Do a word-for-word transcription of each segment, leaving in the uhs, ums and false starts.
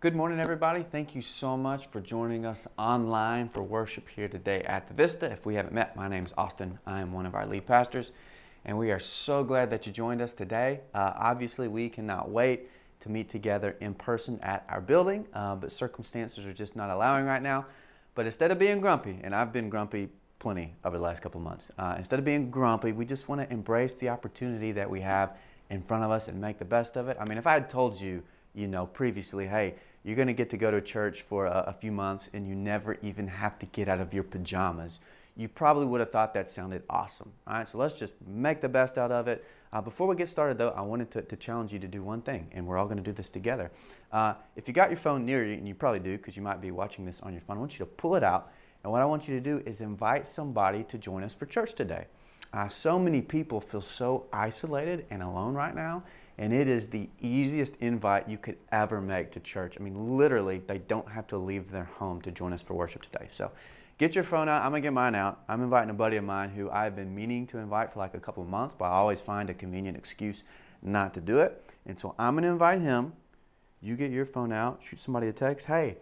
Good morning, everybody. Thank you so much for joining us online for worship here today at the Vista. If we haven't met, my name is Austin. I am one of our lead pastors, and we are so glad that you joined us today. Uh, obviously, we cannot wait to meet together in person at our building, uh, but circumstances are just not allowing right now. But instead of being grumpy, and I've been grumpy plenty over the last couple of months, uh, instead of being grumpy, we just want to embrace the opportunity that we have in front of us and make the best of it. I mean, if I had told you, you know, previously, hey, you're going to get to go to church for a, a few months and you never even have to get out of your pajamas, you probably would have thought that sounded awesome. All right, so let's just make the best out of it. Uh, before we get started, though, I wanted to, to challenge you to do one thing, and we're all going to do this together. Uh, if you got your phone near you, and you probably do because you might be watching this on your phone, I want you to pull it out, and what I want you to do is invite somebody to join us for church today. Uh, so many people feel so isolated and alone right now, and it is the easiest invite you could ever make to church. I mean, literally, they don't have to leave their home to join us for worship today. So get your phone out. I'm going to get mine out. I'm inviting a buddy of mine who I've been meaning to invite for like a couple of months, but I always find a convenient excuse not to do it. And so I'm going to invite him. You get your phone out. Shoot somebody a text. Hey,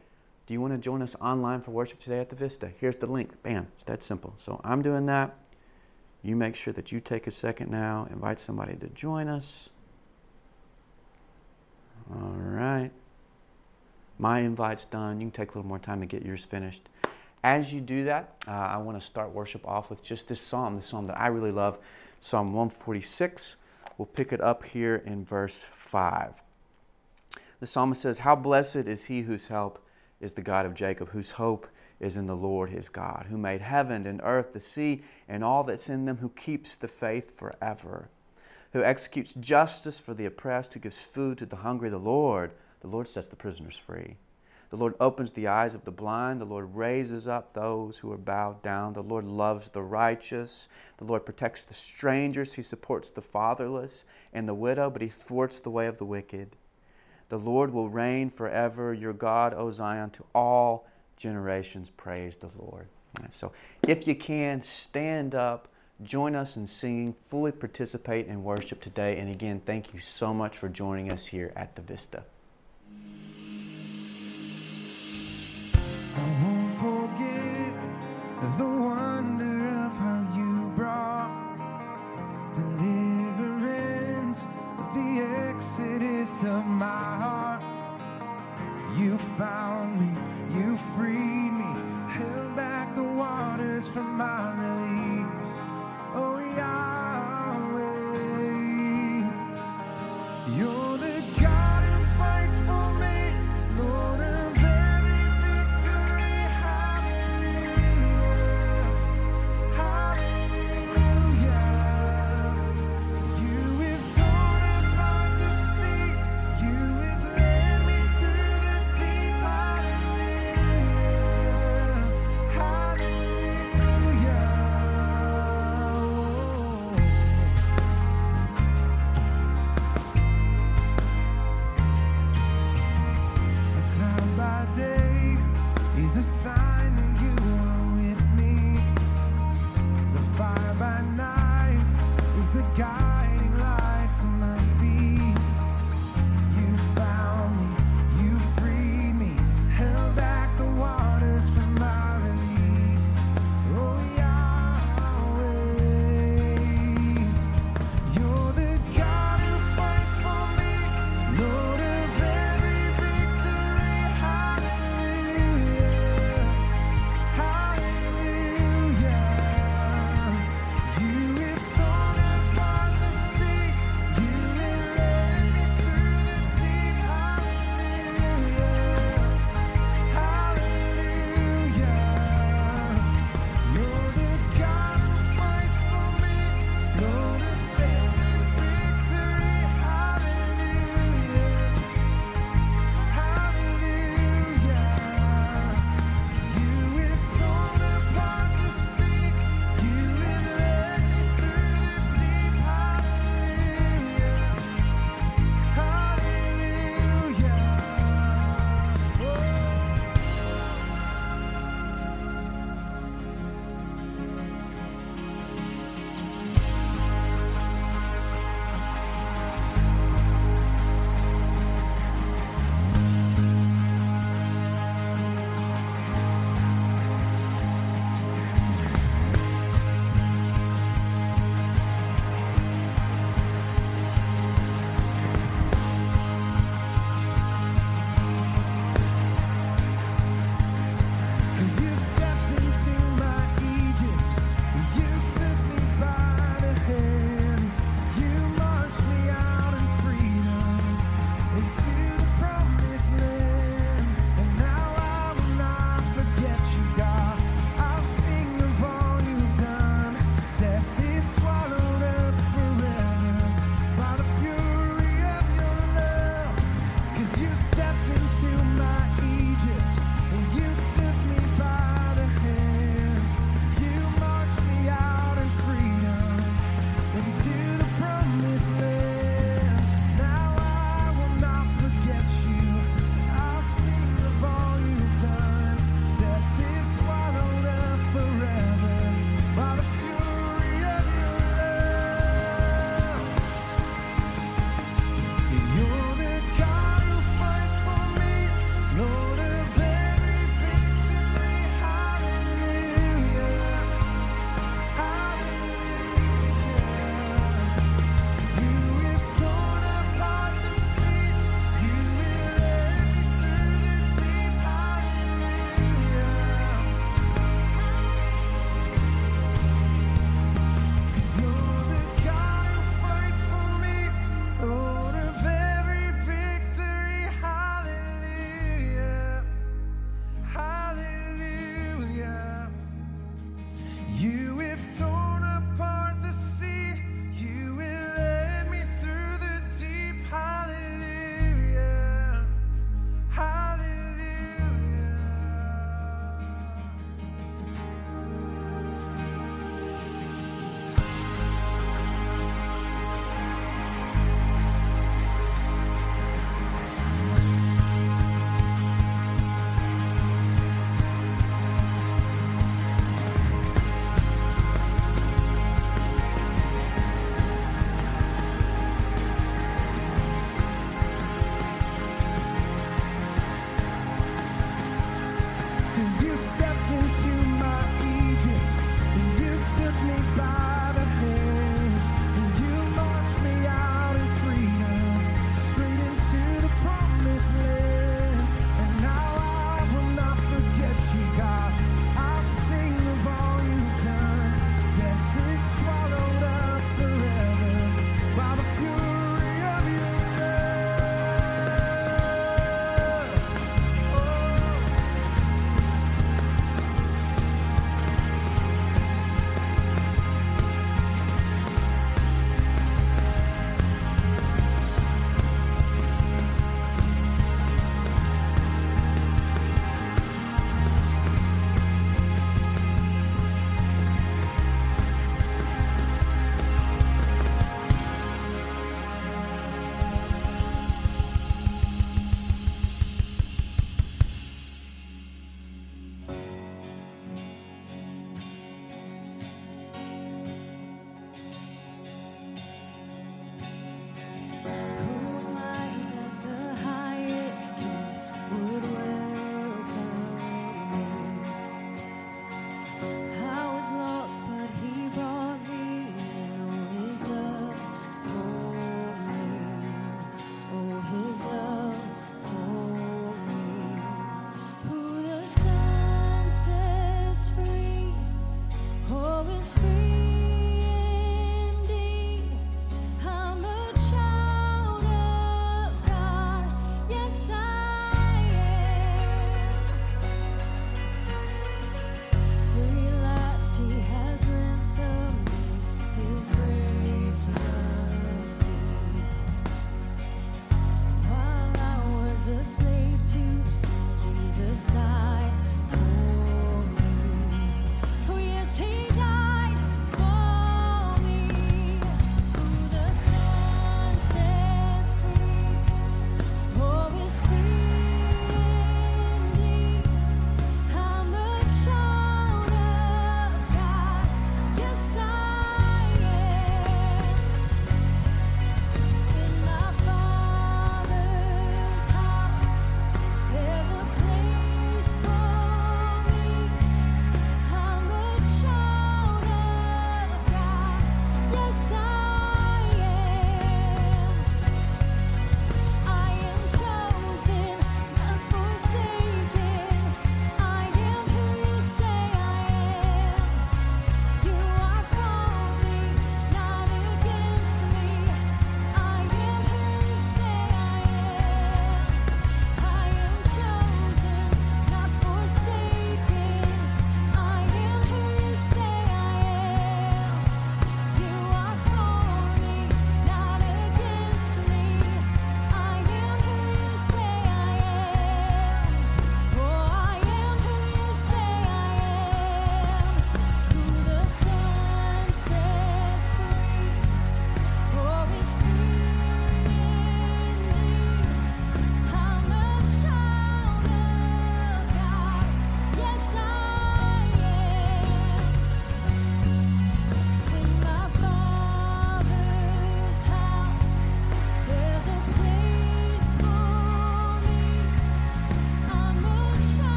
do you want to join us online for worship today at the Vista? Here's the link. Bam. It's that simple. So I'm doing that. You make sure that you take a second now. Invite somebody to join us. All right. My invite's done. You can take a little more time to get yours finished. As you do that, uh, I want to start worship off with just this psalm, the psalm that I really love, Psalm one forty-six. We'll pick it up here in verse five. The psalmist says, "How blessed is he whose help is the God of Jacob, whose hope is in the Lord his God, who made heaven and earth, the sea, and all that's in them, who keeps the faith forever, who executes justice for the oppressed, who gives food to the hungry. The Lord, the Lord sets the prisoners free. The Lord opens the eyes of the blind. The Lord raises up those who are bowed down. The Lord loves the righteous. The Lord protects the strangers. He supports the fatherless and the widow, but he thwarts the way of the wicked. The Lord will reign forever. Your God, O Zion, to all generations, praise the Lord." Right, so if you can, stand up, join us in singing, fully participate in worship today. And again, thank you so much for joining us here at the Vista. I won't forget the wonder of how you brought deliverance, the exodus of my heart. You found me, you freed me, held back the waters from my release. Oh, Yahweh, you're the God who fights for me, Lord of every victory. Hallelujah, hallelujah. You have torn apart the sea, you have led me through the deep. Hallelujah, hallelujah.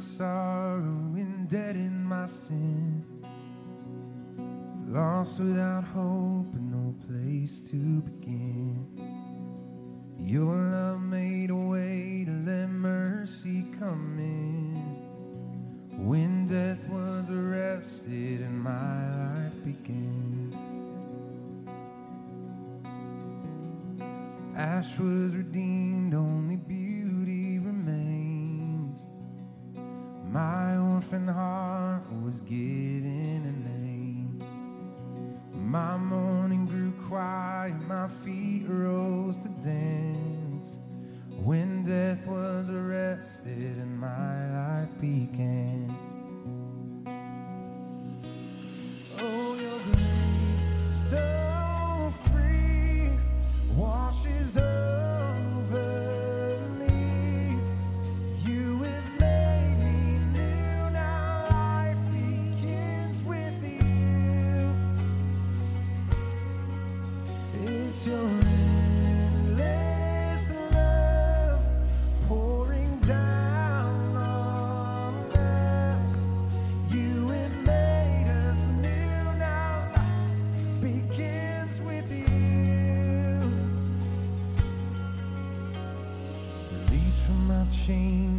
sorrow and dead in my sin, lost without hope and no place to begin. Your love made a way to let mercy come in. When death was arrested and my life began, ash was redeemed, only beauty remains. My orphan heart was given a name. My morning grew quiet, my feet rose to dance. When death was arrested and my life began. Oh, your grace, so free, washes over.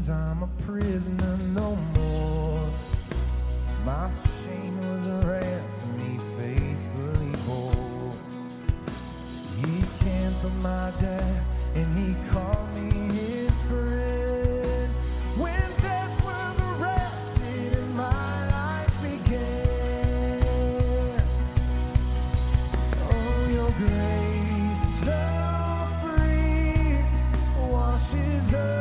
I'm a prisoner no more. My shame was a ransom he faithfully bore. He canceled my debt and he called me his friend. When death was arrested and my life began. Oh, your grace, so free, washes up.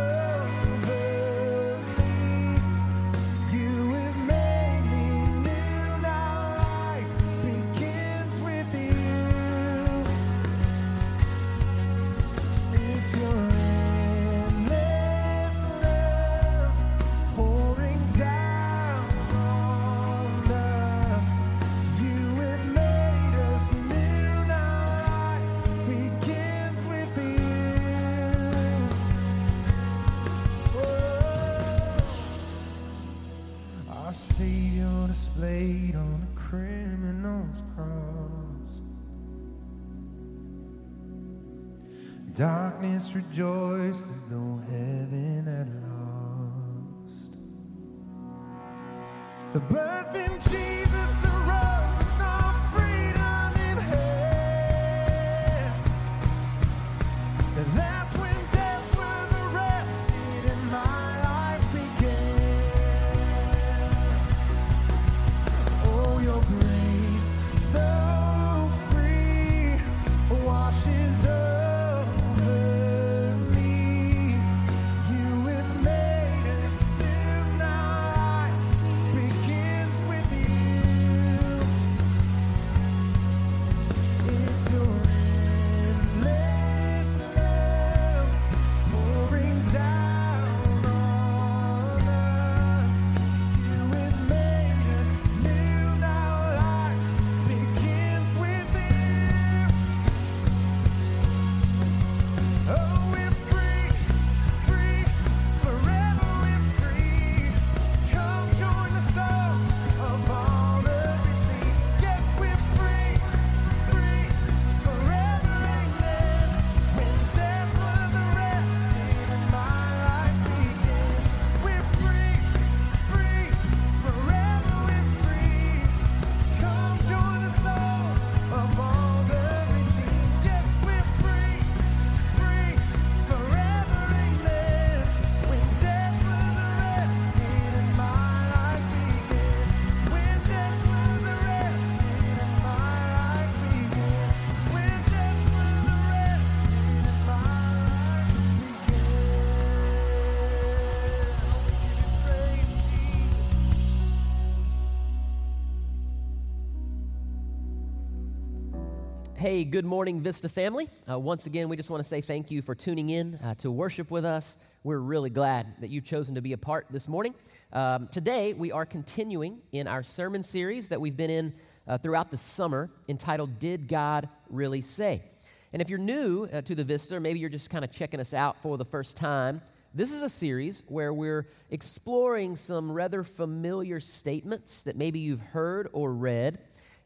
Darkness rejoiced as though heaven had lost. The birth in Jesus arose with all freedom in heaven. That's when death was arrested and my life began. Oh, your grace, so free, washes over. Hey, good morning, Vista family. Uh, once again, we just want to say thank you for tuning in uh, to worship with us. We're really glad that you've chosen to be a part this morning. Um, today, we are continuing in our sermon series that we've been in uh, throughout the summer entitled, Did God Really Say? And if you're new uh, to the Vista, or maybe you're just kind of checking us out for the first time, This is a series where we're exploring some rather familiar statements that maybe you've heard or read,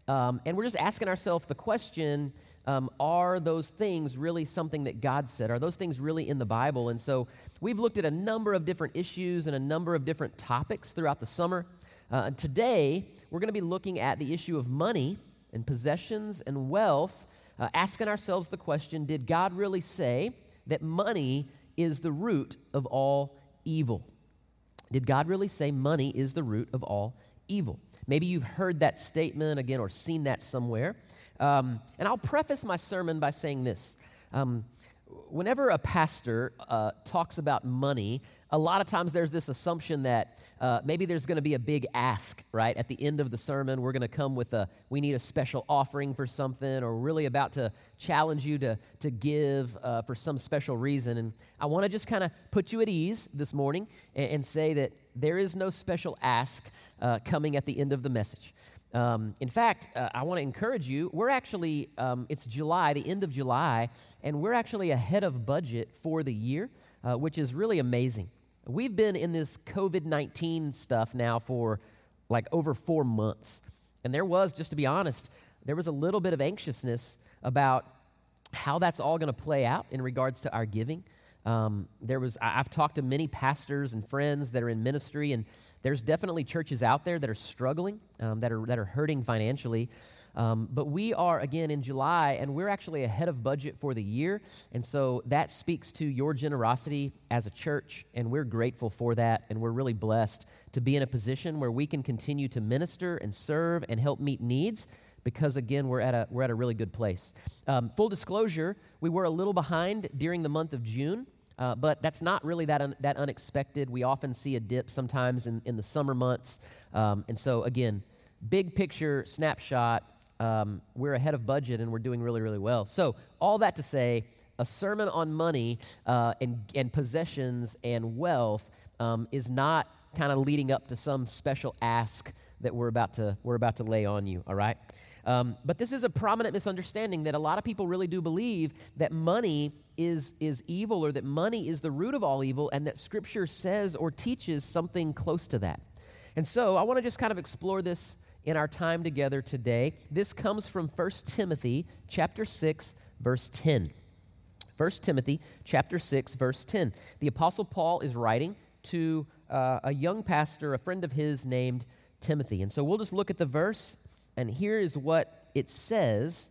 um, and we're just asking ourselves the question, um, are those things really something that God said? Are those things really in the Bible? And so we've looked at a number of different issues and a number of different topics throughout the summer. Uh, today, we're going to be looking at the issue of money and possessions and wealth, uh, asking ourselves the question, did God really say that money is the root of all evil? Did God really say money is the root of all evil? Maybe you've heard that statement again or seen that somewhere. Um, and I'll preface my sermon by saying this. Um, whenever a pastor uh, talks about money, a lot of times there's this assumption that uh, maybe there's going to be a big ask, right? At the end of the sermon, we're going to come with a, we need a special offering for something, or really about to challenge you to, to give uh, for some special reason. And I want to just kind of put you at ease this morning and, and say that there is no special ask uh, coming at the end of the message. Um, in fact, uh, I want to encourage you, we're actually, um, it's July, the end of July, and we're actually ahead of budget for the year, uh, which is really amazing. We've been in this covid nineteen stuff now for like over four months, and there was, just to be honest, there was a little bit of anxiousness about how that's all going to play out in regards to our giving. Um, there was, I, I've talked to many pastors and friends that are in ministry, and there's definitely churches out there that are struggling, um, that are that are hurting financially. Um, but we are, again, in July, and we're actually ahead of budget for the year. And so that speaks to your generosity as a church, and we're grateful for that. And we're really blessed to be in a position where we can continue to minister and serve and help meet needs, because, again, we're at a we're at a really good place. Um, full disclosure, we were a little behind during the month of June. Uh, but that's not really that un- that unexpected. We often see a dip sometimes in, in the summer months. Um, and so, again, big picture snapshot, um, we're ahead of budget and we're doing really, really well. So all that to say, a sermon on money uh, and, and possessions and wealth um, is not kind of leading up to some special ask that we're about to we're about to lay on you, all right? Um, but this is a prominent misunderstanding that a lot of people really do believe that money is is evil, or that money is the root of all evil, and that Scripture says or teaches something close to that. And so I want to just kind of explore this in our time together today. This comes from First Timothy chapter six, verse ten. First Timothy chapter six, verse ten. The Apostle Paul is writing to uh, a young pastor, a friend of his named Timothy. And so we'll just look at the verse, and here is what it says.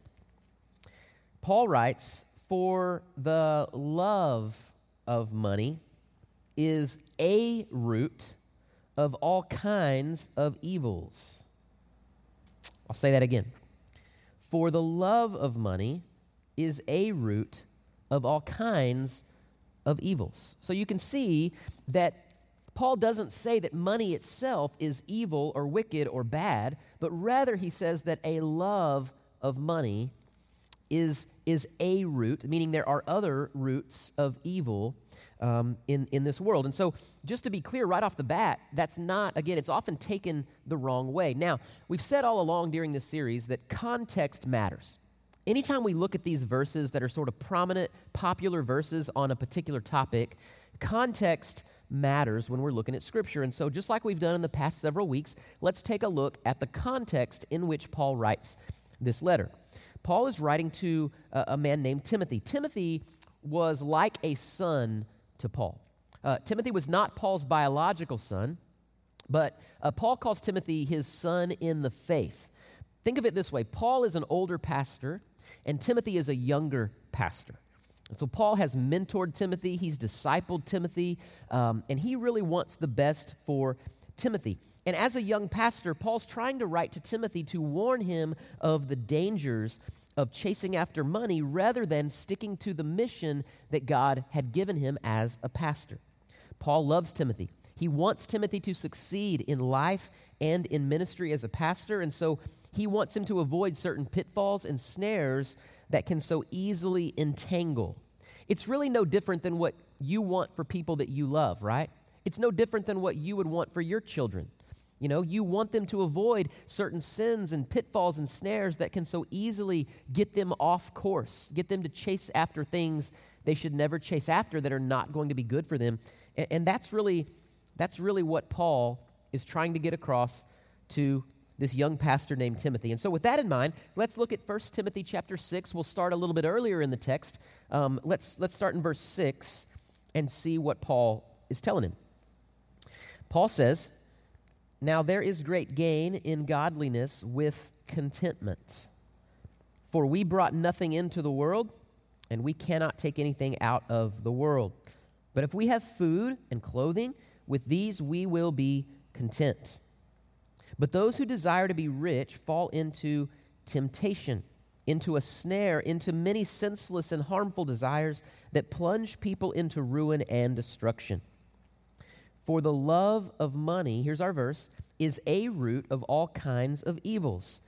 Paul writes, "For the love of money is a root of all kinds of evils." I'll say that again. "For the love of money is a root of all kinds of evils." So you can see that Paul doesn't say that money itself is evil or wicked or bad, but rather he says that a love of money is is a root, meaning there are other roots of evil um, in, in this world. And so just to be clear right off the bat, that's not, again, it's often taken the wrong way. Now, we've said all along during this series that context matters. Anytime we look at these verses that are sort of prominent, popular verses on a particular topic, context matters when we're looking at Scripture. And so just like we've done in the past several weeks, let's take a look at the context in which Paul writes this letter. Paul is writing to uh, a man named Timothy. Timothy was like a son to Paul. Uh, Timothy was not Paul's biological son, but uh, Paul calls Timothy his son in the faith. Think of it this way. Paul is an older pastor, and Timothy is a younger pastor. And so Paul has mentored Timothy, he's discipled Timothy, um, and he really wants the best for Timothy. And as a young pastor, Paul's trying to write to Timothy to warn him of the dangers of chasing after money rather than sticking to the mission that God had given him as a pastor. Paul loves Timothy. He wants Timothy to succeed in life and in ministry as a pastor, and so he wants him to avoid certain pitfalls and snares that can so easily entangle. It's really no different than what you want for people that you love, right? It's no different than what you would want for your children. You know, you want them to avoid certain sins and pitfalls and snares that can so easily get them off course, get them to chase after things they should never chase after that are not going to be good for them. And, and that's really that's really what Paul is trying to get across to this young pastor named Timothy. And so with that in mind, let's look at First Timothy chapter six. We'll start a little bit earlier in the text. Um, let's, let's start in verse six and see what Paul is telling him. Paul says, "Now there is great gain in godliness with contentment. For we brought nothing into the world, and we cannot take anything out of the world. But if we have food and clothing, with these we will be content. But those who desire to be rich fall into temptation, into a snare, into many senseless and harmful desires that plunge people into ruin and destruction. For the love of money," here's our verse, "is a root of all kinds of evils.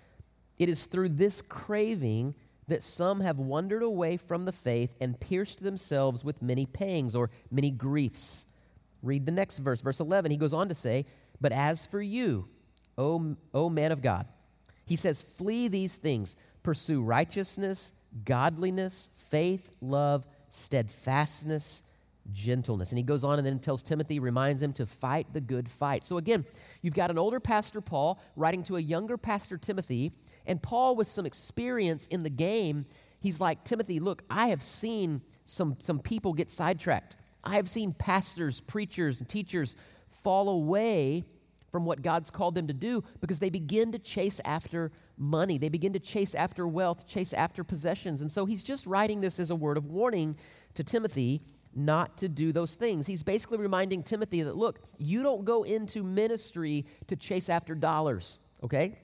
It is through this craving that some have wandered away from the faith and pierced themselves with many pangs," or many griefs. Read the next verse, verse eleven. He goes on to say, "But as for you, O, o man of God," he says, "flee these things, pursue righteousness, godliness, faith, love, steadfastness, gentleness." And he goes on and then tells Timothy, reminds him to fight the good fight. So again, you've got an older pastor, Paul, writing to a younger pastor, Timothy, and Paul with some experience in the game, he's like, Timothy, look, I have seen some, some people get sidetracked. I have seen pastors, preachers, and teachers fall away from what God's called them to do because they begin to chase after money. They begin to chase after wealth, chase after possessions. And so he's just writing this as a word of warning to Timothy not to do those things. He's basically reminding Timothy that, look, you don't go into ministry to chase after dollars, okay?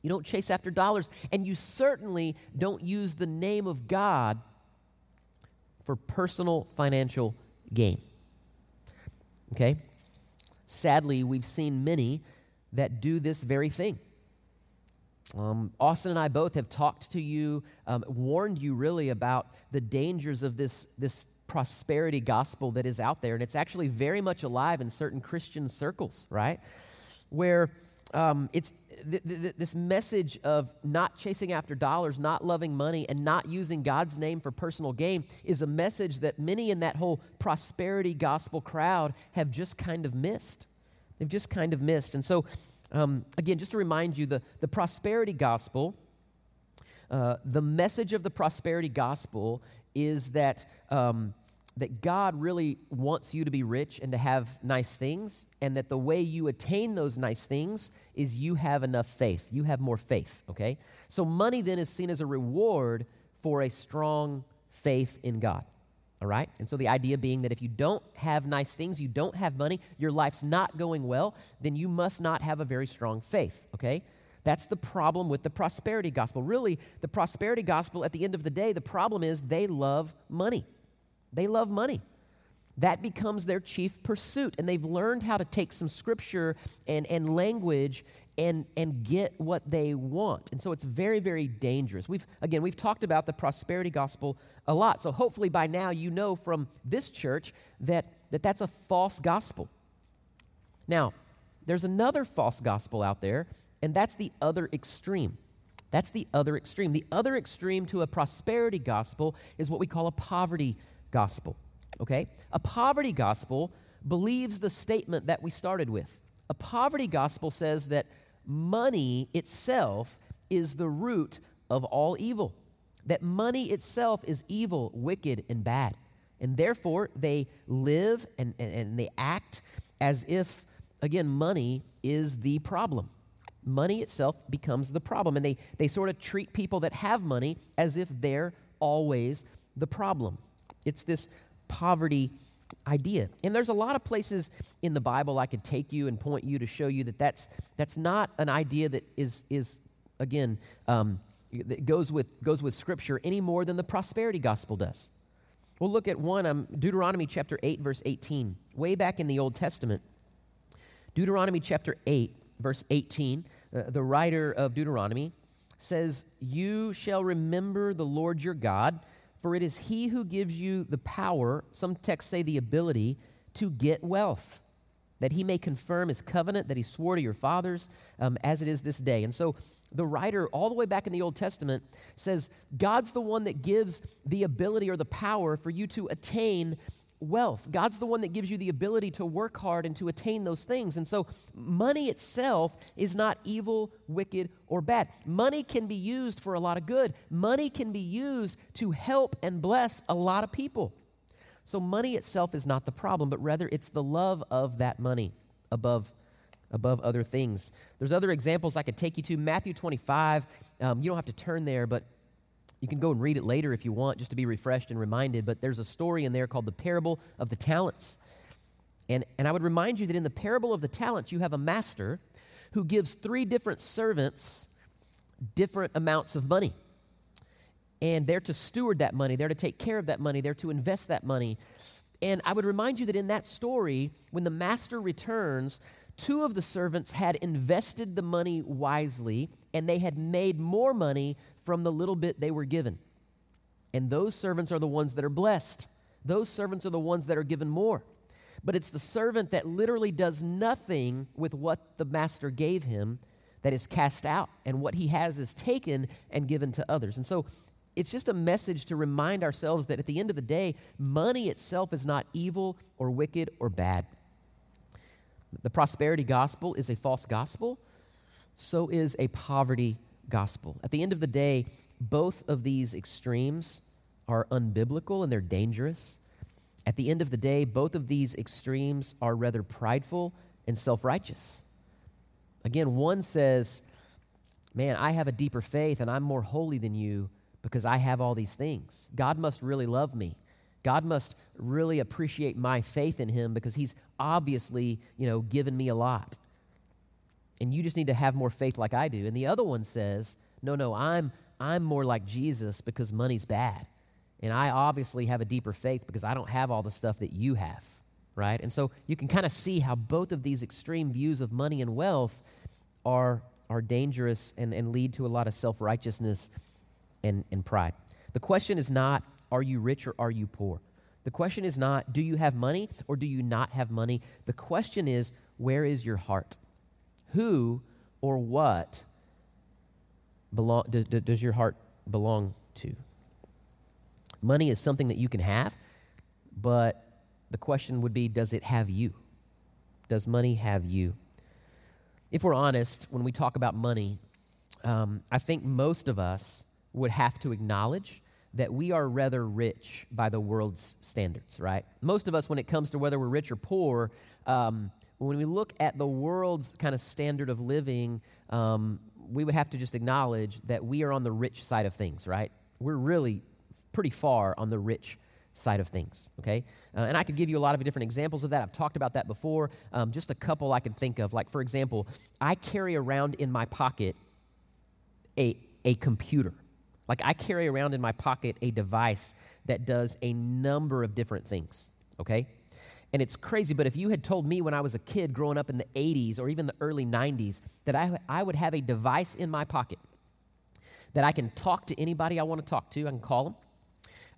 You don't chase after dollars, and you certainly don't use the name of God for personal financial gain, okay? Sadly, we've seen many that do this very thing. Um, Austin and I both have talked to you, um, warned you really about the dangers of this, this prosperity gospel that is out there. And it's actually very much alive in certain Christian circles, right? Where um, it's th- th- this message of not chasing after dollars, not loving money, and not using God's name for personal gain is a message that many in that whole prosperity gospel crowd have just kind of missed. They've just kind of missed. And so, um, again, just to remind you, the, the prosperity gospel, uh, the message of the prosperity gospel is that um, that God really wants you to be rich and to have nice things, and that the way you attain those nice things is you have enough faith. You have more faith, okay? So money then is seen as a reward for a strong faith in God, all right? And so the idea being that if you don't have nice things, you don't have money, your life's not going well, then you must not have a very strong faith, okay? That's the problem with the prosperity gospel. Really, the prosperity gospel, at the end of the day, the problem is they love money. They love money. That becomes their chief pursuit, and they've learned how to take some scripture and, and language and, and get what they want. And so it's very, very dangerous. We've again, we've talked about the prosperity gospel a lot, so hopefully by now you know from this church that, that that's a false gospel. Now, there's another false gospel out there, and that's the other extreme. That's the other extreme. The other extreme to a prosperity gospel is what we call a poverty gospel, okay? A poverty gospel believes the statement that we started with. A poverty gospel says that money itself is the root of all evil, that money itself is evil, wicked, and bad. And therefore, they live and, and, and they act as if, again, money is the problem. Money itself becomes the problem, and they, they sort of treat people that have money as if they're always the problem. It's this poverty idea. And there's a lot of places in the Bible I could take you and point you to show you that that's, that's not an idea that is, is again, um, that goes with, goes with Scripture any more than the prosperity gospel does. We'll look at one, um, Deuteronomy chapter eight, verse eighteen, way back in the Old Testament. Deuteronomy chapter eight, verse eighteen, uh, the writer of Deuteronomy says, "You shall remember the Lord your God, for it is he who gives you the power," some texts say the ability, "to get wealth, that he may confirm his covenant that he swore to your fathers um, as it is this day." And so The writer, all the way back in the Old Testament, says God's the one that gives the ability or the power for you to attain wealth. God's the one that gives you the ability to work hard and to attain those things. And so money itself is not evil, wicked, or bad. Money can be used for a lot of good. Money can be used to help and bless a lot of people. So money itself is not the problem, but rather it's the love of that money above above other things. There's other examples I could take you to. Matthew twenty-five, um, you don't have to turn there, but you can go and read it later if you want, just to be refreshed and reminded. But there's a story in there called the parable of the talents. And, and I would remind you that in the parable of the talents, you have a master who gives three different servants different amounts of money. And they're to steward that money. They're to take care of that money. They're to invest that money. And I would remind you that in that story, when the master returns, two of the servants had invested the money wisely, and they had made more money from the little bit they were given. And those servants are the ones that are blessed. Those servants are the ones that are given more. But it's the servant that literally does nothing with what the master gave him that is cast out, and what he has is taken and given to others. And so it's just a message to remind ourselves that at the end of the day, money itself is not evil or wicked or bad. The prosperity gospel is a false gospel. So is a poverty gospel. At the end of the day, both of these extremes are unbiblical and they're dangerous. At the end of the day, both of these extremes are rather prideful and self-righteous. Again, one says, man, I have a deeper faith and I'm more holy than you because I have all these things. God must really love me. God must really appreciate my faith in him because he's obviously, you know, given me a lot. And you just need to have more faith like I do. And the other one says, no, no, I'm I'm more like Jesus because money's bad. And I obviously have a deeper faith because I don't have all the stuff that you have, right? And so you can kind of see how both of these extreme views of money and wealth are, are dangerous and, and lead to a lot of self-righteousness and, and pride. The question is not, are you rich or are you poor? The question is not, do you have money or do you not have money? The question is, where is your heart? Who or what belong, do, do, does your heart belong to? Money is something that you can have, but the question would be, does it have you? Does money have you? If we're honest, when we talk about money, um, I think most of us would have to acknowledge that we are rather rich by the world's standards, right? Most of us, when it comes to whether we're rich or poor, um, when we look at the world's kind of standard of living, um, we would have to just acknowledge that we are on the rich side of things, right? We're really pretty far on the rich side of things, okay? Uh, and I could give you a lot of different examples of that. I've talked about that before. Um, just a couple I could think of. Like, for example, I carry around in my pocket a a computer. Like, I carry around in my pocket a device that does a number of different things, okay? And it's crazy, but if you had told me when I was a kid growing up in the eighties or even the early nineties that I, I would have a device in my pocket that I can talk to anybody I want to talk to, I can call them.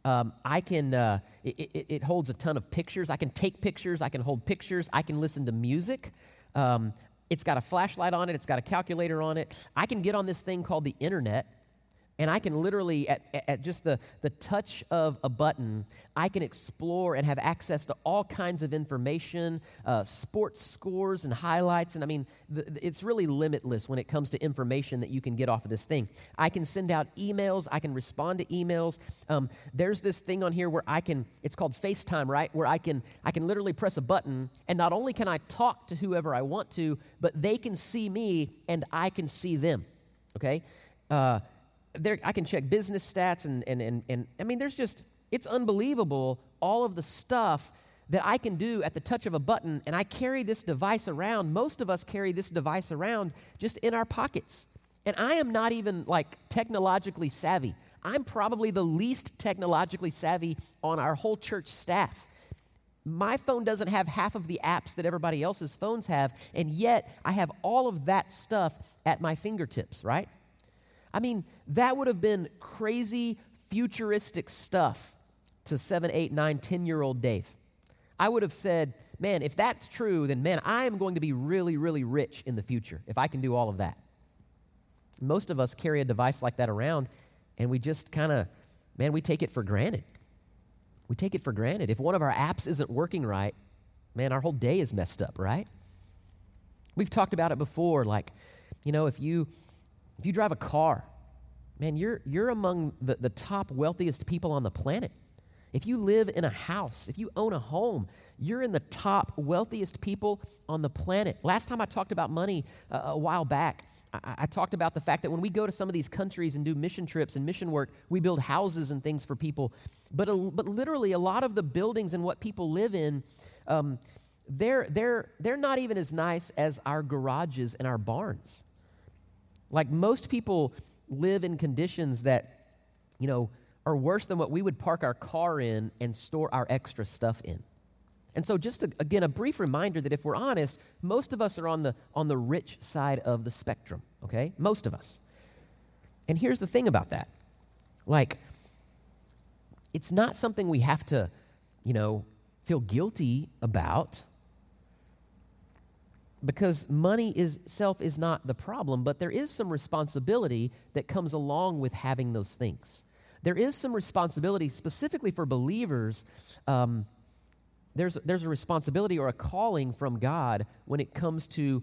Um, I can, uh, it, it, it holds a ton of pictures. I can take pictures. I can hold pictures. I can listen to music. Um, it's got a flashlight on it. It's got a calculator on it. I can get on this thing called the internet. And I can literally, at, at just the, the touch of a button, I can explore and have access to all kinds of information, uh, sports scores and highlights. And I mean, the, the, it's really limitless when it comes to information that you can get off of this thing. I can send out emails. I can respond to emails. Um, there's this thing on here where I can, it's called FaceTime, right? Where I can, I can literally press a button, and not only can I talk to whoever I want to, but they can see me and I can see them, okay? Uh There, I can check business stats, and, and and and I mean, there's just, it's unbelievable all of the stuff that I can do at the touch of a button, and I carry this device around. Most of us carry this device around just in our pockets, and I am not even, like, technologically savvy. I'm probably the least technologically savvy on our whole church staff. My phone doesn't have half of the apps that everybody else's phones have, and yet I have all of that stuff at my fingertips, right? I mean, that would have been crazy, futuristic stuff to seven, eight, nine, ten-year-old Dave. I would have said, man, if that's true, then, man, I am going to be really, really rich in the future if I can do all of that. Most of us carry a device like that around, and we just kind of, man, we take it for granted. We take it for granted. If one of our apps isn't working right, man, our whole day is messed up, right? We've talked about it before, like, you know, if you if you drive a car, man, you're you're among the, the top wealthiest people on the planet. If you live in a house, if you own a home, you're in the top wealthiest people on the planet. Last time I talked about money uh, a while back, I, I talked about the fact that when we go to some of these countries and do mission trips and mission work, we build houses and things for people. But a, but literally, a lot of the buildings and what people live in, um, they're they're they're not even as nice as our garages and our barns. Like, most people live in conditions that, you know, are worse than what we would park our car in and store our extra stuff in. And so just, a, again, a brief reminder that if we're honest, most of us are on the on the rich side of the spectrum, okay? Most of us. And here's the thing about that. Like, it's not something we have to, you know, feel guilty about, because money is, itself is not the problem, but there is some responsibility that comes along with having those things. There is some responsibility, specifically for believers. Um, there's there's a responsibility or a calling from God when it comes to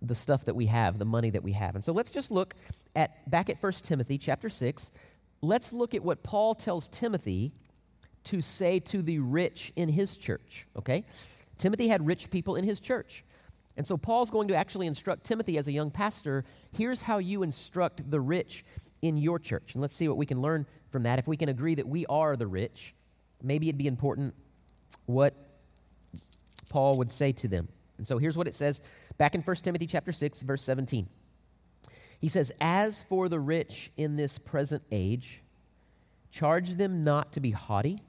the stuff that we have, the money that we have. And so let's just look at back at First Timothy chapter six. Let's look at what Paul tells Timothy to say to the rich in his church, okay? Timothy had rich people in his church. And so Paul's going to actually instruct Timothy as a young pastor, here's how you instruct the rich in your church. And let's see what we can learn from that. If we can agree that we are the rich, maybe it'd be important what Paul would say to them. And so here's what it says back in First Timothy chapter six, verse seventeen. He says, "As for the rich in this present age, charge them not to be haughty,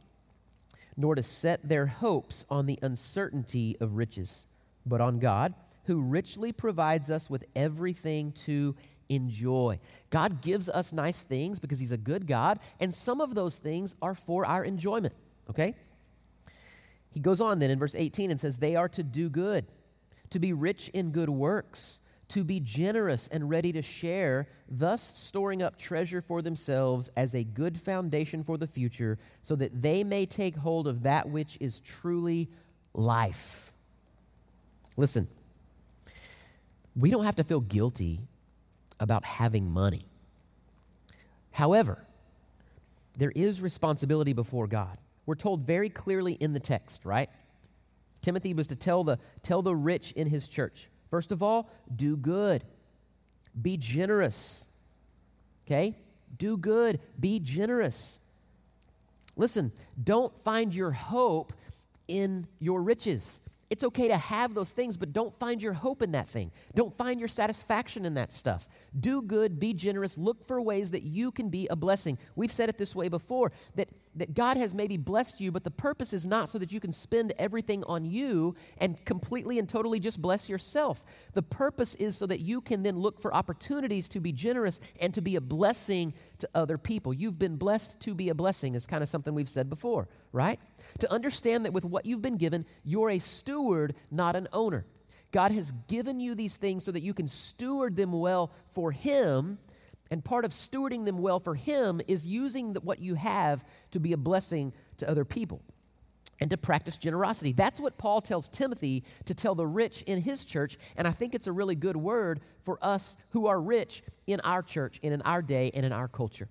nor to set their hopes on the uncertainty of riches, but on God, who richly provides us with everything to enjoy." God gives us nice things because he's a good God, and some of those things are for our enjoyment, okay? He goes on then in verse eighteen and says, "They are to do good, to be rich in good works, to be generous and ready to share, thus storing up treasure for themselves as a good foundation for the future, so that they may take hold of that which is truly life." Listen, we don't have to feel guilty about having money. However, there is responsibility before God. We're told very clearly in the text, right? Timothy was to tell the tell the rich in his church, first of all, do good. Be generous. Okay? Do good. Be generous. Listen, don't find your hope in your riches. It's okay to have those things, but don't find your hope in that thing. Don't find your satisfaction in that stuff. Do good, be generous, look for ways that you can be a blessing. We've said it this way before, that, that God has maybe blessed you, but the purpose is not so that you can spend everything on you and completely and totally just bless yourself. The purpose is so that you can then look for opportunities to be generous and to be a blessing to other people. You've been blessed to be a blessing is kind of something we've said before, right? To understand that with what you've been given, you're a steward, not an owner. God has given you these things so that you can steward them well for him, and part of stewarding them well for him is using the, what you have to be a blessing to other people and to practice generosity. That's what Paul tells Timothy to tell the rich in his church, and I think it's a really good word for us who are rich in our church and in our day and in our culture.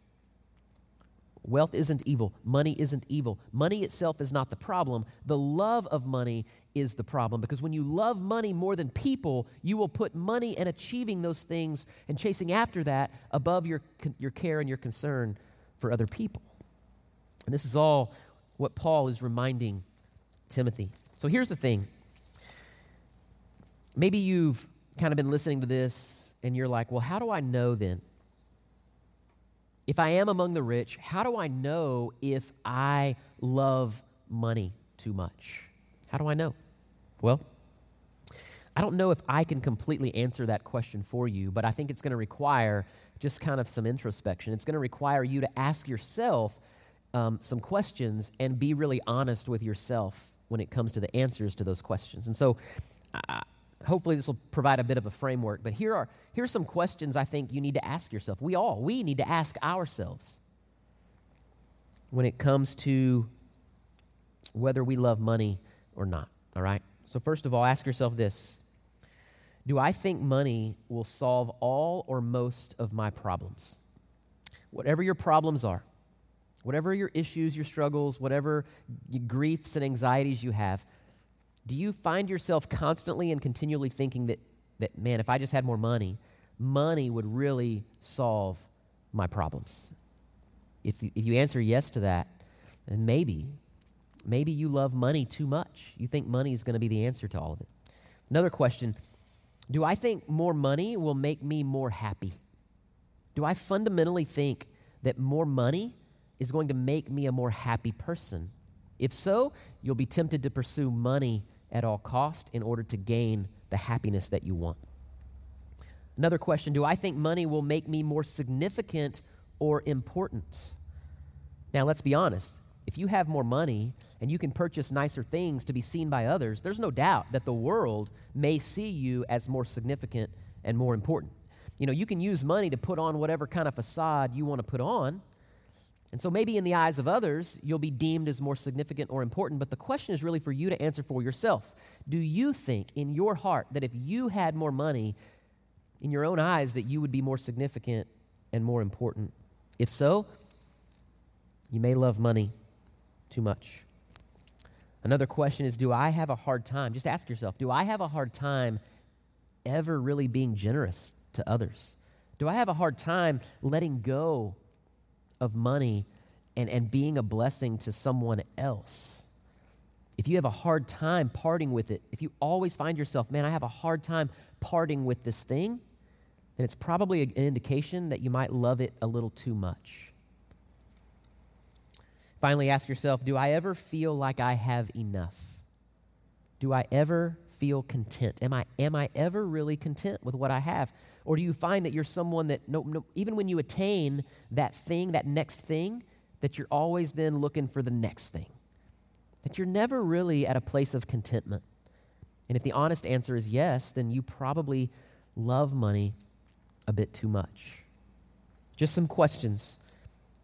Wealth isn't evil. Money isn't evil. Money itself is not the problem. The love of money is the problem, because when you love money more than people, you will put money and achieving those things and chasing after that above your, your care and your concern for other people. And this is all what Paul is reminding Timothy. So here's the thing. Maybe you've kind of been listening to this and you're like, well, how do I know then? If I am among the rich, how do I know if I love money too much? How do I know? Well, I don't know if I can completely answer that question for you, but I think it's going to require just kind of some introspection. It's going to require you to ask yourself um, some questions and be really honest with yourself when it comes to the answers to those questions. And so I, hopefully this will provide a bit of a framework, but here are here's some questions I think you need to ask yourself. We all, we need to ask ourselves when it comes to whether we love money or not, all right? So first of all, ask yourself this. Do I think money will solve all or most of my problems? Whatever your problems are, whatever your issues, your struggles, whatever your griefs and anxieties you have, do you find yourself constantly and continually thinking that, that man, if I just had more money, money would really solve my problems? If you, if you answer yes to that, then maybe, maybe you love money too much. You think money is going to be the answer to all of it. Another question, do I think more money will make me more happy? Do I fundamentally think that more money is going to make me a more happy person? If so, you'll be tempted to pursue money at all cost in order to gain the happiness that you want. Another question, do I think money will make me more significant or important? Now, let's be honest. If you have more money and you can purchase nicer things to be seen by others, there's no doubt that the world may see you as more significant and more important. You know, you can use money to put on whatever kind of facade you want to put on. And so maybe in the eyes of others, you'll be deemed as more significant or important, but the question is really for you to answer for yourself. Do you think in your heart that if you had more money, in your own eyes, that you would be more significant and more important? If so, you may love money too much. Another question is, do I have a hard time? Just ask yourself, do I have a hard time ever really being generous to others? Do I have a hard time letting go of money and, and being a blessing to someone else? If you have a hard time parting with it, if you always find yourself, man, I have a hard time parting with this thing, then it's probably an indication that you might love it a little too much. Finally, ask yourself, do I ever feel like I have enough? Do I ever feel content? Am I, am I ever really content with what I have? Or do you find that you're someone that, no, no, even when you attain that thing, that next thing, that you're always then looking for the next thing? That you're never really at a place of contentment. And if the honest answer is yes, then you probably love money a bit too much. Just some questions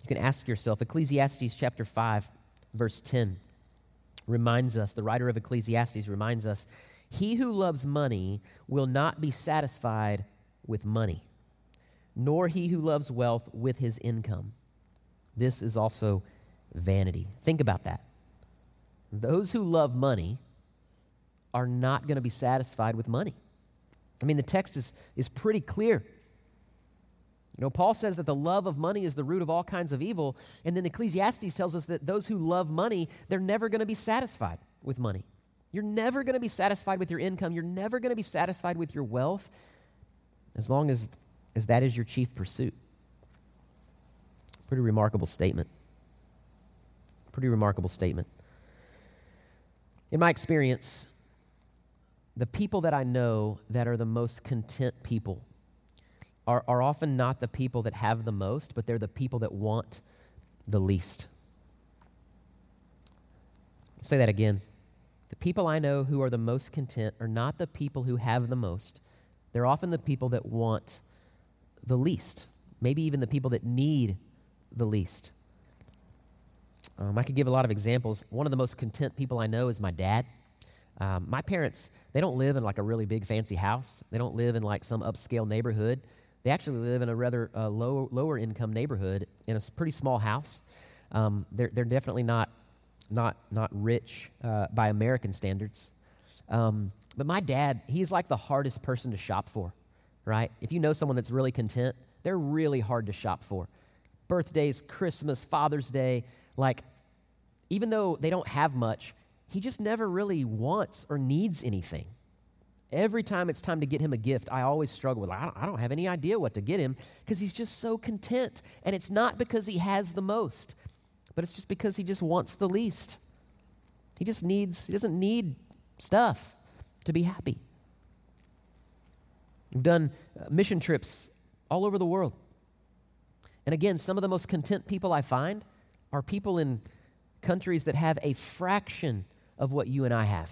you can ask yourself. Ecclesiastes chapter five, verse ten reminds us, the writer of Ecclesiastes reminds us, he who loves money will not be satisfied with money, nor he who loves wealth with his income. This is also vanity. Think about that. Those who love money are not going to be satisfied with money. I mean, the text is, is pretty clear. You know, Paul says that the love of money is the root of all kinds of evil, and then Ecclesiastes tells us that those who love money, they're never going to be satisfied with money. You're never going to be satisfied with your income. You're never going to be satisfied with your wealth, as long as, as that is your chief pursuit. Pretty remarkable statement. Pretty remarkable statement. In my experience, the people that I know that are the most content people are, are often not the people that have the most, but they're the people that want the least. I'll say that again. The people I know who are the most content are not the people who have the most. They're often the people that want the least, maybe even the people that need the least. Um, I could give a lot of examples. One of the most content people I know is my dad. Um, my parents, they don't live in like a really big fancy house. They don't live in like some upscale neighborhood. They actually live in a rather uh, low, lower income neighborhood in a pretty small house. Um, they're, they're definitely not, not, not rich uh, by American standards. Um, But my dad, he's like the hardest person to shop for, right? If you know someone that's really content, they're really hard to shop for. Birthdays, Christmas, Father's Day, like even though they don't have much, he just never really wants or needs anything. Every time it's time to get him a gift, I always struggle with, I don't have any idea what to get him because he's just so content. And it's not because he has the most, but it's just because he just wants the least. He just needs, he doesn't need stuff to be happy. We've done mission trips all over the world. And again, some of the most content people I find are people in countries that have a fraction of what you and I have.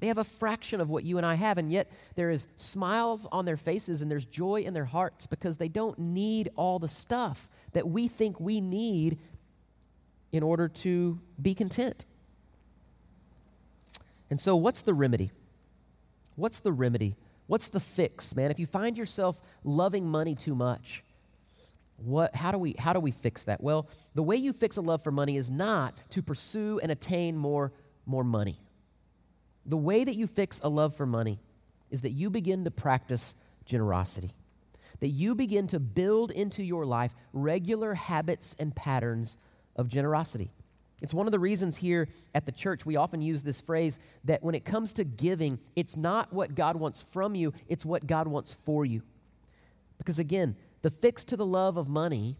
They have a fraction of what you and I have, and yet there is smiles on their faces and there's joy in their hearts because they don't need all the stuff that we think we need in order to be content. And so what's the remedy? What's the remedy? What's the fix, man? If you find yourself loving money too much, what, how do we, how do we fix that? Well, the way you fix a love for money is not to pursue and attain more, more money. The way that you fix a love for money is that you begin to practice generosity, that you begin to build into your life regular habits and patterns of generosity. It's one of the reasons here at the church we often use this phrase that when it comes to giving, it's not what God wants from you, it's what God wants for you. Because again, the fix to the love of money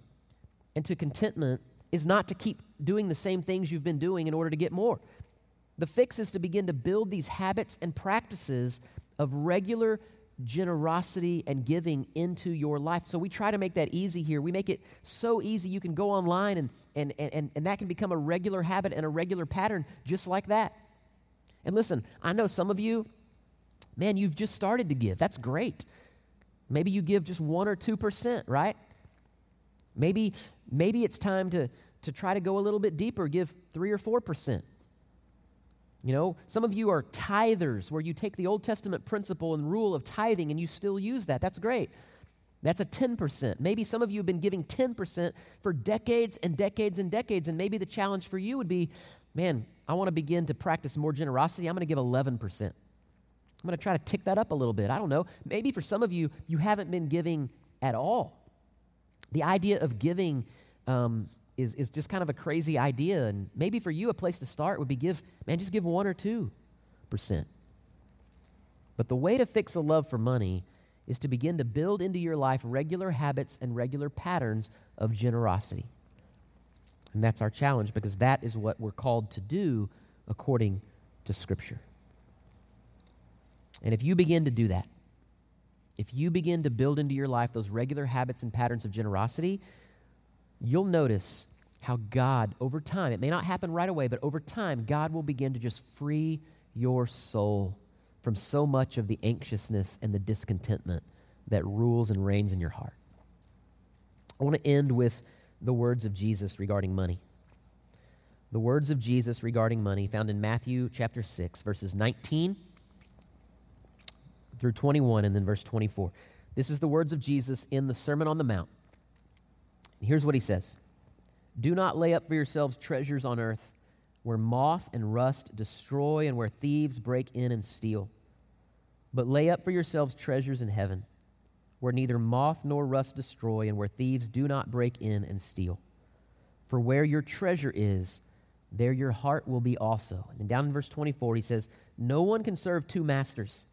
and to contentment is not to keep doing the same things you've been doing in order to get more. The fix is to begin to build these habits and practices of regular generosity and giving into your life. So we try to make that easy here. We make it so easy you can go online and and and, and that can become a regular habit and a regular pattern just like that. And listen, I know some of you, man, you've just started to give. That's great. Maybe you give just one or two percent, right? Maybe, maybe it's time to, to try to go a little bit deeper, give three or four percent. You know, some of you are tithers where you take the Old Testament principle and rule of tithing and you still use that. That's great. That's a ten percent. Maybe some of you have been giving ten percent for decades and decades and decades, and maybe the challenge for you would be, man, I want to begin to practice more generosity. I'm going to give eleven percent. I'm going to try to tick that up a little bit. I don't know. Maybe for some of you, you haven't been giving at all. The idea of giving um Is, is just kind of a crazy idea, and maybe for you a place to start would be give, man, just give one or two percent. But the way to fix a love for money is to begin to build into your life regular habits and regular patterns of generosity. And that's our challenge because that is what we're called to do according to Scripture. And if you begin to do that, if you begin to build into your life those regular habits and patterns of generosity, you'll notice how God, over time, it may not happen right away, but over time, God will begin to just free your soul from so much of the anxiousness and the discontentment that rules and reigns in your heart. I want to end with the words of Jesus regarding money. The words of Jesus regarding money found in Matthew chapter six, verses nineteen through twenty-one, and then verse twenty-four. This is the words of Jesus in the Sermon on the Mount. Here's what he says. Do not lay up for yourselves treasures on earth where moth and rust destroy and where thieves break in and steal. But lay up for yourselves treasures in heaven where neither moth nor rust destroy and where thieves do not break in and steal. For where your treasure is, there your heart will be also. And down in verse twenty-four, he says, no one can serve two masters.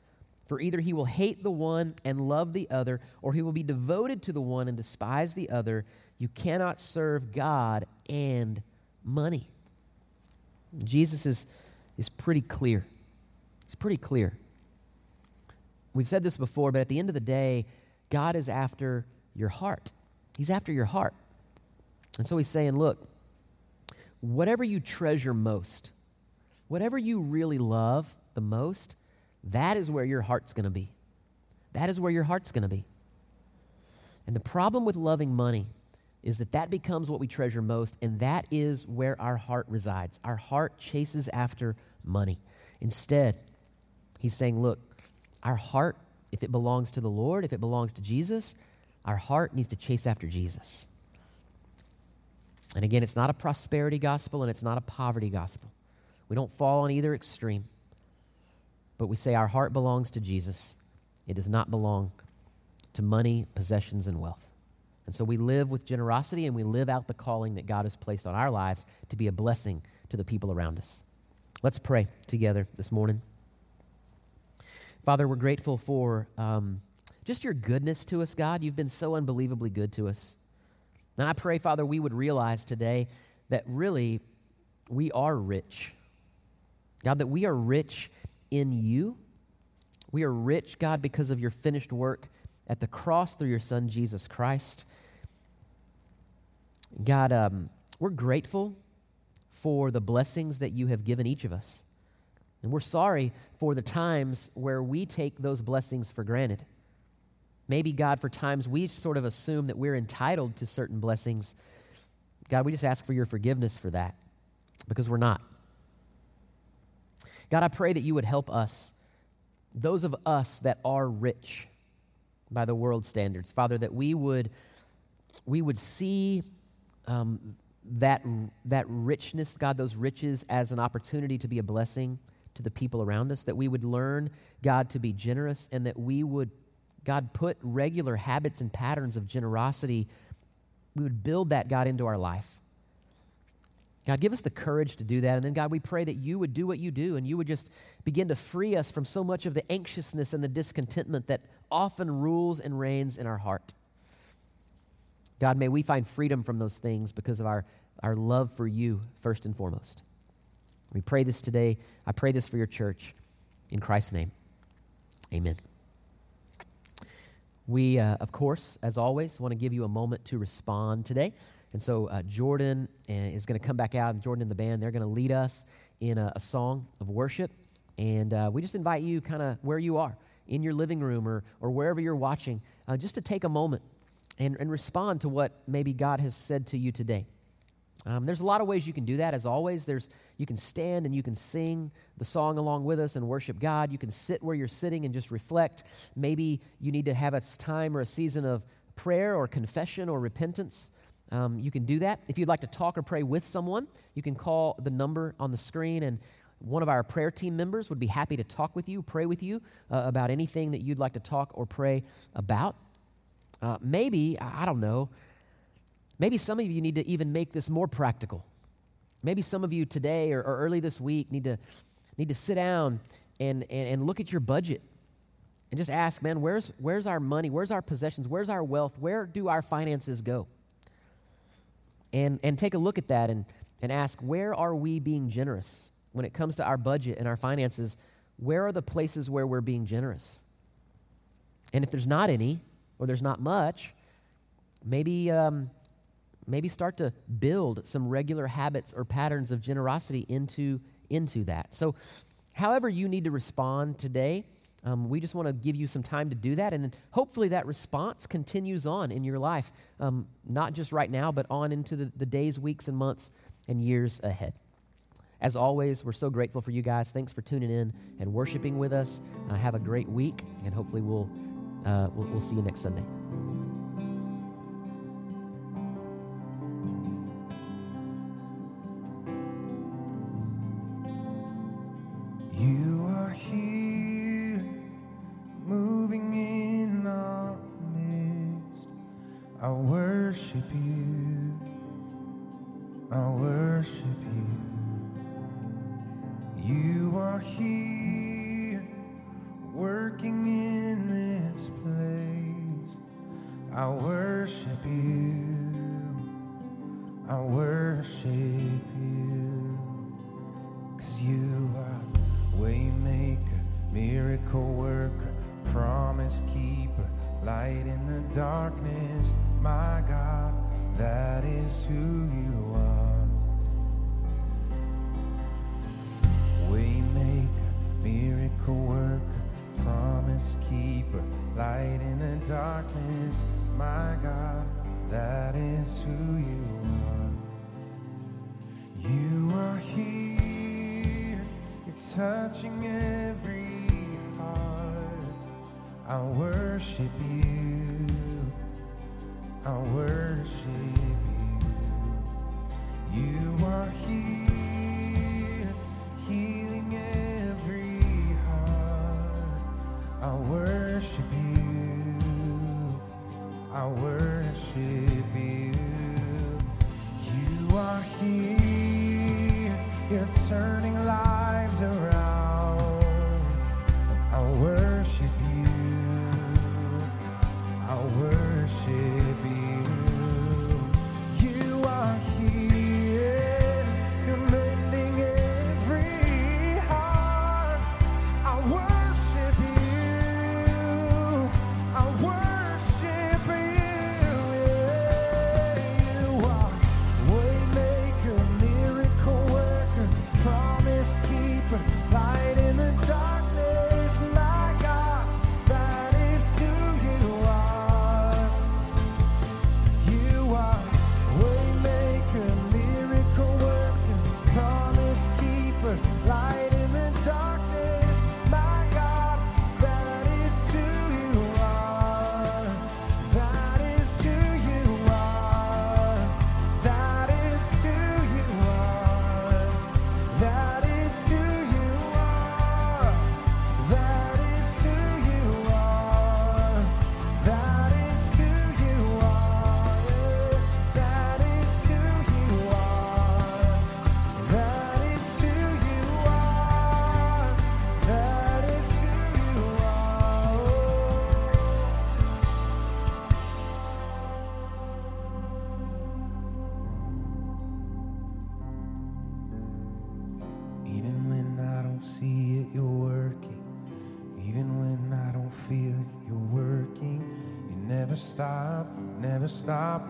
For either he will hate the one and love the other, or he will be devoted to the one and despise the other. You cannot serve God and money. Jesus is, is pretty clear. He's pretty clear. We've said this before, but at the end of the day, God is after your heart. He's after your heart. And so he's saying, look, whatever you treasure most, whatever you really love the most, that is where your heart's going to be. That is where your heart's going to be. And the problem with loving money is that that becomes what we treasure most, and that is where our heart resides. Our heart chases after money. Instead, he's saying, look, our heart, if it belongs to the Lord, if it belongs to Jesus, our heart needs to chase after Jesus. And again, it's not a prosperity gospel, and it's not a poverty gospel. We don't fall on either extreme. But we say our heart belongs to Jesus. It does not belong to money, possessions, and wealth. And so we live with generosity and we live out the calling that God has placed on our lives to be a blessing to the people around us. Let's pray together this morning. Father, we're grateful for um, just your goodness to us, God. You've been so unbelievably good to us. And I pray, Father, we would realize today that really we are rich. God, that we are rich in you. We are rich, God, because of your finished work at the cross through your Son, Jesus Christ. God, um, we're grateful for the blessings that you have given each of us. And we're sorry for the times where we take those blessings for granted. Maybe, God, for times we sort of assume that we're entitled to certain blessings. God, we just ask for your forgiveness for that, because we're not. God, I pray that you would help us, those of us that are rich by the world's standards, Father, that we would we would see um, that, that richness, God, those riches as an opportunity to be a blessing to the people around us, that we would learn, God, to be generous, and that we would, God, put regular habits and patterns of generosity. We would build that, God, into our life. God, give us the courage to do that. And then, God, we pray that you would do what you do, and you would just begin to free us from so much of the anxiousness and the discontentment that often rules and reigns in our heart. God, may we find freedom from those things because of our, our love for you first and foremost. We pray this today. I pray this for your church. In Christ's name, amen. We, uh, of course, as always, want to give you a moment to respond today. And so uh, Jordan is going to come back out, and Jordan and the band, they're going to lead us in a, a song of worship. And uh, we just invite you, kind of where you are, in your living room or, or wherever you're watching, uh, just to take a moment and, and respond to what maybe God has said to you today. Um, there's a lot of ways you can do that. As always, there's you can stand and you can sing the song along with us and worship God. You can sit where you're sitting and just reflect. Maybe you need to have a time or a season of prayer or confession or repentance. Um, you can do that. If you'd like to talk or pray with someone, you can call the number on the screen, and one of our prayer team members would be happy to talk with you, pray with you uh, about anything that you'd like to talk or pray about. Uh, maybe, I don't know, Maybe some of you need to even make this more practical. Maybe some of you today or, or early this week need to need to sit down and, and, and look at your budget and just ask, man, where's where's our money? Where's our possessions? Where's our wealth? Where do our finances go? And and take a look at that and, and ask, where are we being generous when it comes to our budget and our finances? Where are the places where we're being generous? And if there's not any, or there's not much, maybe... Um, Maybe start to build some regular habits or patterns of generosity into, into that. So however you need to respond today, um, we just want to give you some time to do that. And then hopefully that response continues on in your life, um, not just right now, but on into the, the days, weeks, and months, and years ahead. As always, we're so grateful for you guys. Thanks for tuning in and worshiping with us. Uh, have a great week, and hopefully we'll, uh, we'll, we'll see you next Sunday. You are here, moving in our midst. I worship you. I worship you. You are here, working in this place. I worship you. I worship you. 'Cause you are Waymaker, miracle worker, promise keeper, light in the darkness. My God, that is who you are. Waymaker, miracle worker, promise keeper, light in the darkness. My God, that is who you are. You are here, touching every heart. I worship you. I worship you. You are here, healing every heart. I worship you. I worship you. You are here. You're turning lives around. I worship you. I worship you. You are here. You're stop, never stop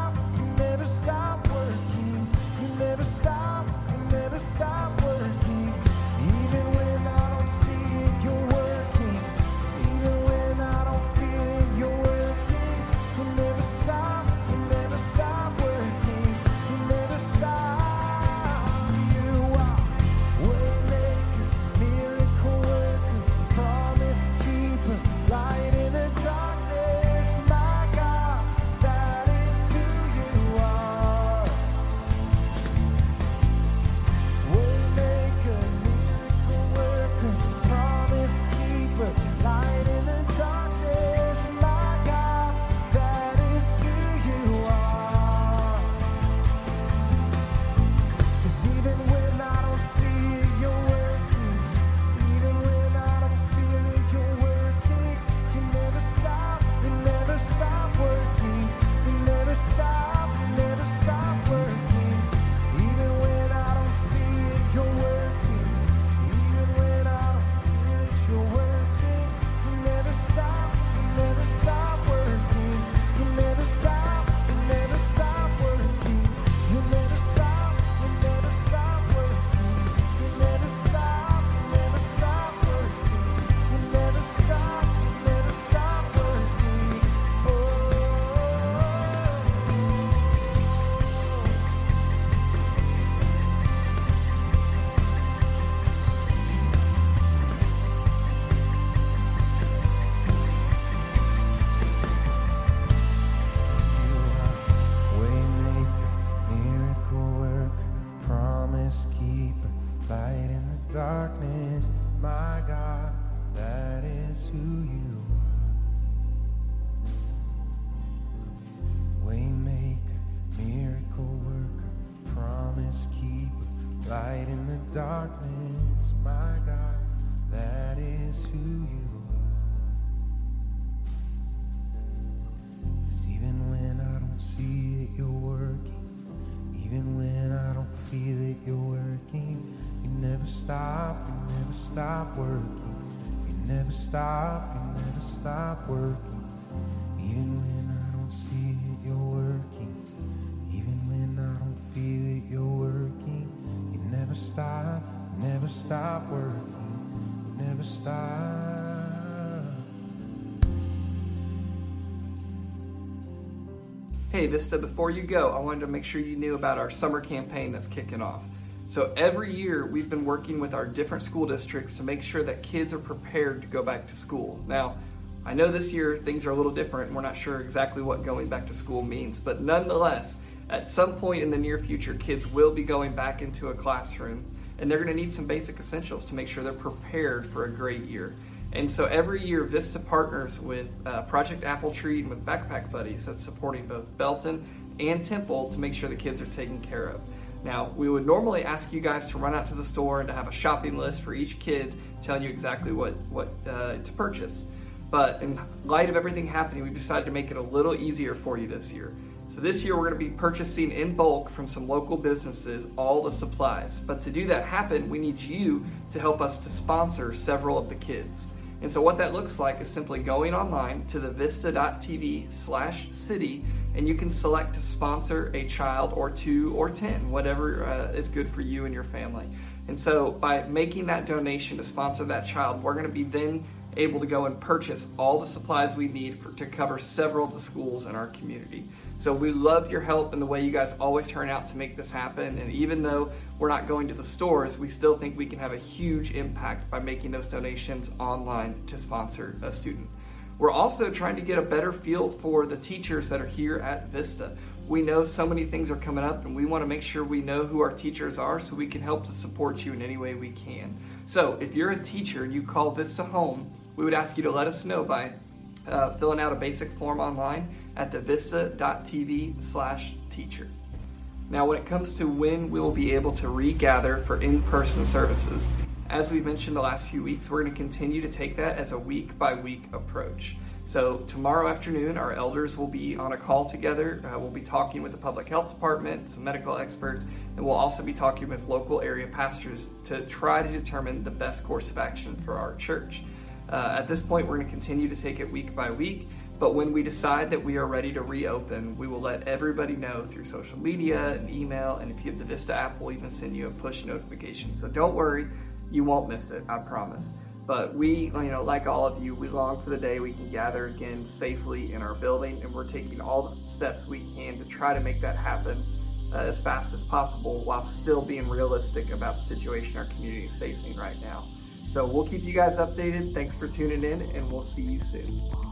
you never stop working. You never stop, you never stop working. Even when I don't see it, you're working. Even when I don't feel it, you're working. You never stop, you never stop working. You never stop. You are waymaker, miracle worker, promise keeper, light in the darkness. My God, that is who you are. Waymaker, miracle worker, promise keeper, light in the darkness. My God, that is who you are. 'Cause even when I don't see it, you're working. Even when I don't feel it, you're working. You never stop, you never stop working. You never stop, you never stop working. Even when I don't see it, you're working. Even when I don't feel it, you're working. You never stop, you never stop working. You never stop, you never stop working. You never stop, you never stop working. You never stop, you never stop working. You never stop, you never stop working. Oh. You are waymaker, miracle worker, promise keeper, light in the darkness. My God, that is who you are. Waymaker, miracle worker, promise keeper, light in the darkness. My God, that is who you are. 'Cause even when I don't see it, you're working. Even when I don't feel it, you're working. You never stop, you never stop working. You never stop, you never stop working. Even when I don't see it, you're working. Even when I don't feel it, you're working. You never stop, you never stop working. You never stop. Hey Vista, before you go, I wanted to make sure you knew about our summer campaign that's kicking off. So every year we've been working with our different school districts to make sure that kids are prepared to go back to school. Now, I know this year things are a little different and we're not sure exactly what going back to school means, but nonetheless, at some point in the near future, kids will be going back into a classroom and they're going to need some basic essentials to make sure they're prepared for a great year. And so every year, Vista partners with uh, Project Apple Tree and with Backpack Buddies that's supporting both Belton and Temple to make sure the kids are taken care of. Now, we would normally ask you guys to run out to the store and to have a shopping list for each kid telling you exactly what, what uh, to purchase. But in light of everything happening, we decided to make it a little easier for you this year. So this year, we're going to be purchasing in bulk from some local businesses all the supplies. But to do that happen, we need you to help us to sponsor several of the kids. And so what that looks like is simply going online to the vista.tv slash city, and you can select to sponsor a child or two or ten, whatever uh, is good for you and your family. And so by making that donation to sponsor that child, we're going to be then able to go and purchase all the supplies we need for, to cover several of the schools in our community. So we love your help and the way you guys always turn out to make this happen. And even though we're not going to the stores, we still think we can have a huge impact by making those donations online to sponsor a student. We're also trying to get a better feel for the teachers that are here at Vista. We know so many things are coming up and we want to make sure we know who our teachers are so we can help to support you in any way we can. So if you're a teacher and you call Vista home, we would ask you to let us know by uh, filling out a basic form online at the vista dot t v slash teacher. Now, when it comes to when we will be able to regather for in-person services, as we've mentioned the last few weeks, we're going to continue to take that as a week-by-week approach. So tomorrow afternoon, our elders will be on a call together. Uh, we'll be talking with the public health department, some medical experts, and we'll also be talking with local area pastors to try to determine the best course of action for our church. Uh, at this point, we're going to continue to take it week by week, but when we decide that we are ready to reopen, we will let everybody know through social media and email, and if you have the Vista app, we'll even send you a push notification. So don't worry, you won't miss it, I promise. But we, you know, like all of you, we long for the day we can gather again safely in our building, and we're taking all the steps we can to try to make that happen uh, as fast as possible while still being realistic about the situation our community is facing right now. So we'll keep you guys updated. Thanks for tuning in, and we'll see you soon.